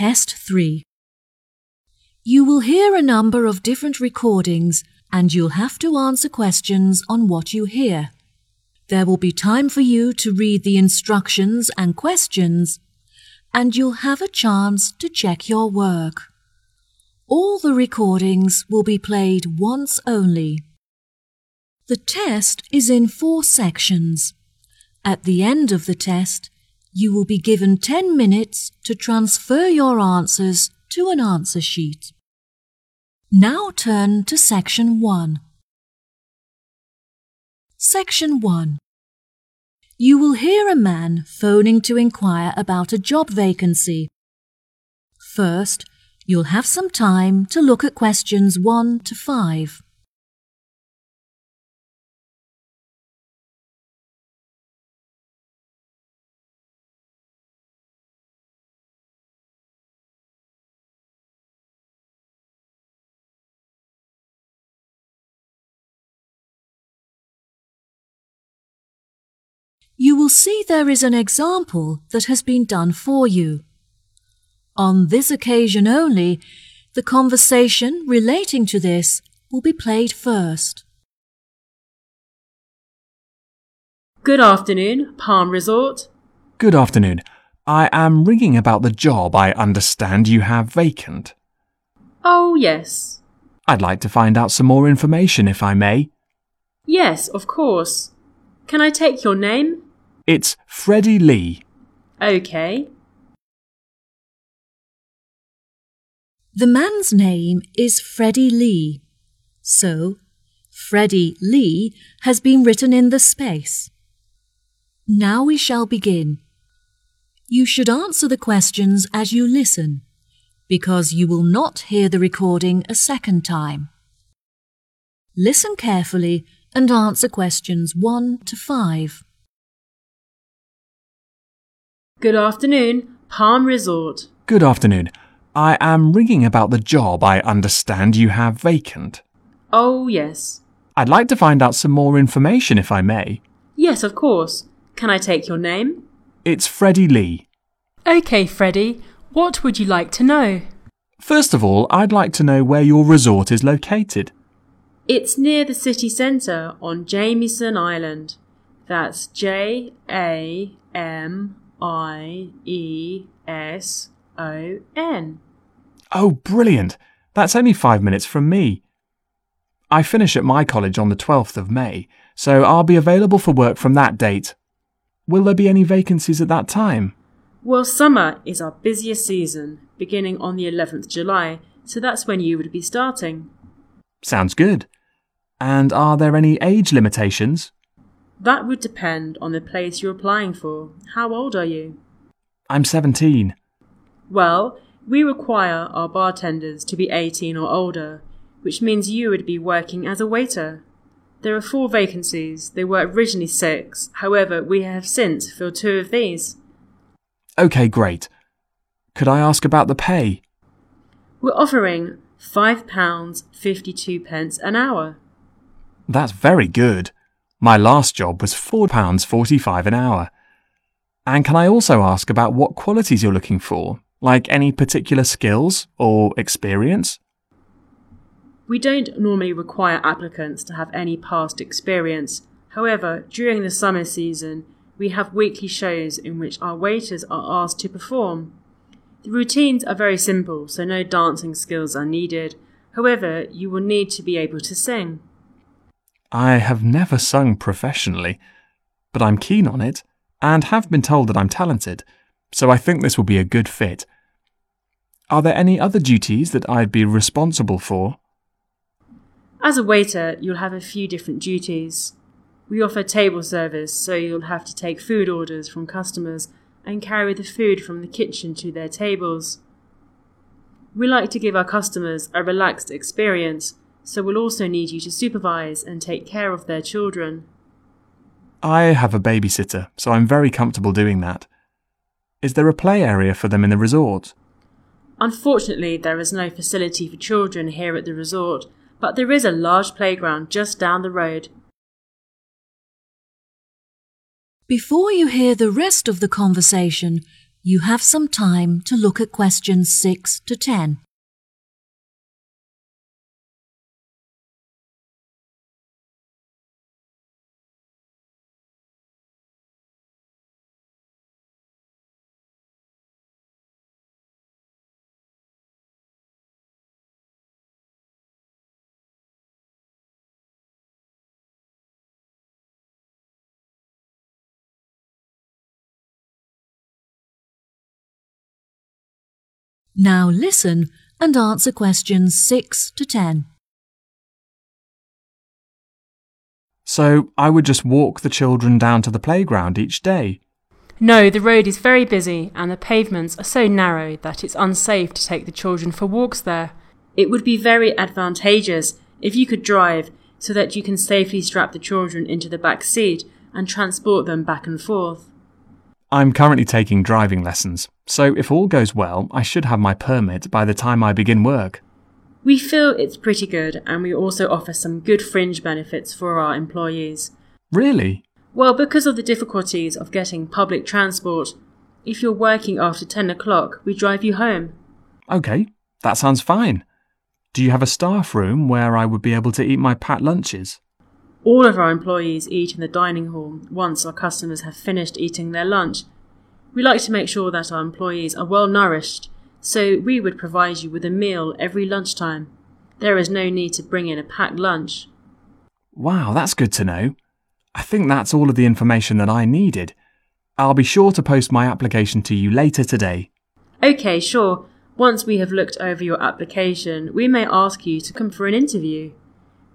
Test 3. You will hear a number of different recordings and you'll have to answer questions on what you hear. There will be time for you to read the instructions and questions, and you'll have a chance to check your work. All the recordings will be played once only. The test is in 4 sections. At the end of the test, you will be given 10 minutes to transfer your answers to an answer sheet. Now turn to Section 1. Section 1. You will hear a man phoning to inquire about a job vacancy. First, you'll have some time to look at questions 1 to 5. You will see there is an example that has been done for you. On this occasion only, the conversation relating to this will be played first. Good afternoon, Palm Resort. Good afternoon. I am ringing about the job I understand you have vacant. Oh, yes. I'd like to find out some more information, if I may. Yes, of course. Can I take your name? It's Freddie Lee. Okay. The man's name is Freddie Lee, so Freddie Lee has been written in the space. Now we shall begin. You should answer the questions as you listen, because you will not hear the recording a second time. Listen carefully and answer questions 1 to 5. Good afternoon, Palm Resort. Good afternoon. I am ringing about the job I understand you have vacant. Oh, yes. I'd like to find out some more information, if I may. Yes, of course. Can I take your name? It's Freddie Lee. OK, Freddie. What would you like to know? First of all, I'd like to know where your resort is located. It's near the city centre on Jamieson Island. That's Jamieson. Oh, brilliant! That's only 5 minutes from me. I finish at my college on the 12th of May, so I'll be available for work from that date. Will there be any vacancies at that time? Well, summer is our busiest season, beginning on the 11th July, so that's when you would be starting. Sounds good. And are there any age limitations? That would depend on the place you're applying for. How old are you? I'm 17. Well, we require our bartenders to be 18 or older, which means you would be working as a waiter. There are 4 vacancies. They were originally 6. However, we have since filled 2 of these. OK, great. Could I ask about the pay? We're offering £5.52 an hour. That's very good. My last job was £4.45 an hour. And can I also ask about what qualities you're looking for? Like any particular skills or experience? We don't normally require applicants to have any past experience. However, during the summer season, we have weekly shows in which our waiters are asked to perform. The routines are very simple, so no dancing skills are needed. However, you will need to be able to sing. I have never sung professionally, but I'm keen on it and have been told that I'm talented, so I think this will be a good fit. Are there any other duties that I'd be responsible for? As a waiter, you'll have a few different duties. We offer table service, so you'll have to take food orders from customers and carry the food from the kitchen to their tables. We like to give our customers a relaxed experience, so we'll also need you to supervise and take care of their children. I have a babysitter, so I'm very comfortable doing that. Is there a play area for them in the resort? Unfortunately, there is no facility for children here at the resort, but there is a large playground just down the road. Before you hear the rest of the conversation, You have some time to look at questions 6 to 10. Now listen and answer questions 6 to 10. So I would just walk the children down to the playground each day? No, the road is very busy and the pavements are so narrow that it's unsafe to take the children for walks there. It would be very advantageous if you could drive so that you can safely strap the children into the back seat and transport them back and forth. I'm currently taking driving lessons, so if all goes well, I should have my permit by the time I begin work. We feel it's pretty good, and we also offer some good fringe benefits for our employees. Really? Well, because of the difficulties of getting public transport, if you're working after 10 o'clock, we drive you home. Okay, that sounds fine. Do you have a staff room where I would be able to eat my packed lunches? All of our employees eat in the dining hall once our customers have finished eating their lunch. We like to make sure that our employees are well nourished, so we would provide you with a meal every lunchtime. There is no need to bring in a packed lunch. Wow, that's good to know. I think that's all of the information that I needed. I'll be sure to post my application to you later today. Okay, sure. Once we have looked over your application, we may ask you to come for an interview.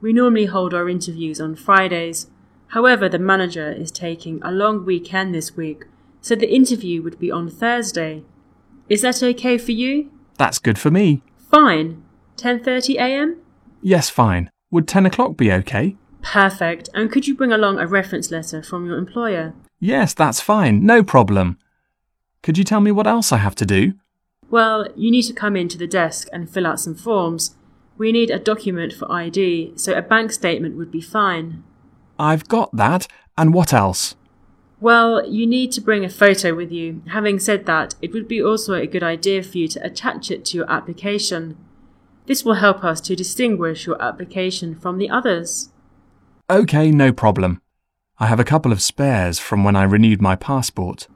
We normally hold our interviews on Fridays. However, the manager is taking a long weekend this week, so the interview would be on Thursday. Is that okay for you? That's good for me. Fine. 10:30 a.m.? Yes, fine. Would 10 o'clock be okay? Perfect. And could you bring along a reference letter from your employer? Yes, that's fine. No problem. Could you tell me what else I have to do? Well, you need to come into the desk and fill out some forms. We need a document for ID, so a bank statement would be fine. I've got that, and what else? Well, you need to bring a photo with you. Having said that, it would be also a good idea for you to attach it to your application. This will help us to distinguish your application from the others. Okay, no problem. I have a couple of spares from when I renewed my passport.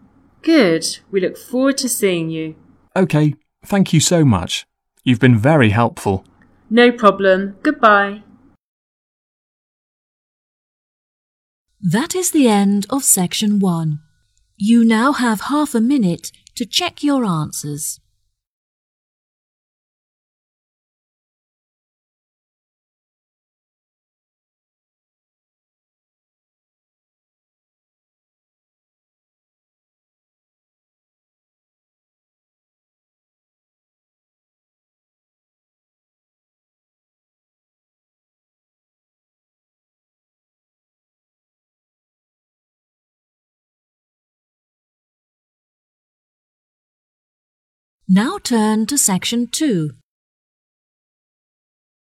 Good. We look forward to seeing you. Okay, thank you so much. You've been very helpful. No problem. Goodbye. That is the end of section 1. You now have half a minute to check your answers. Now turn to section 2.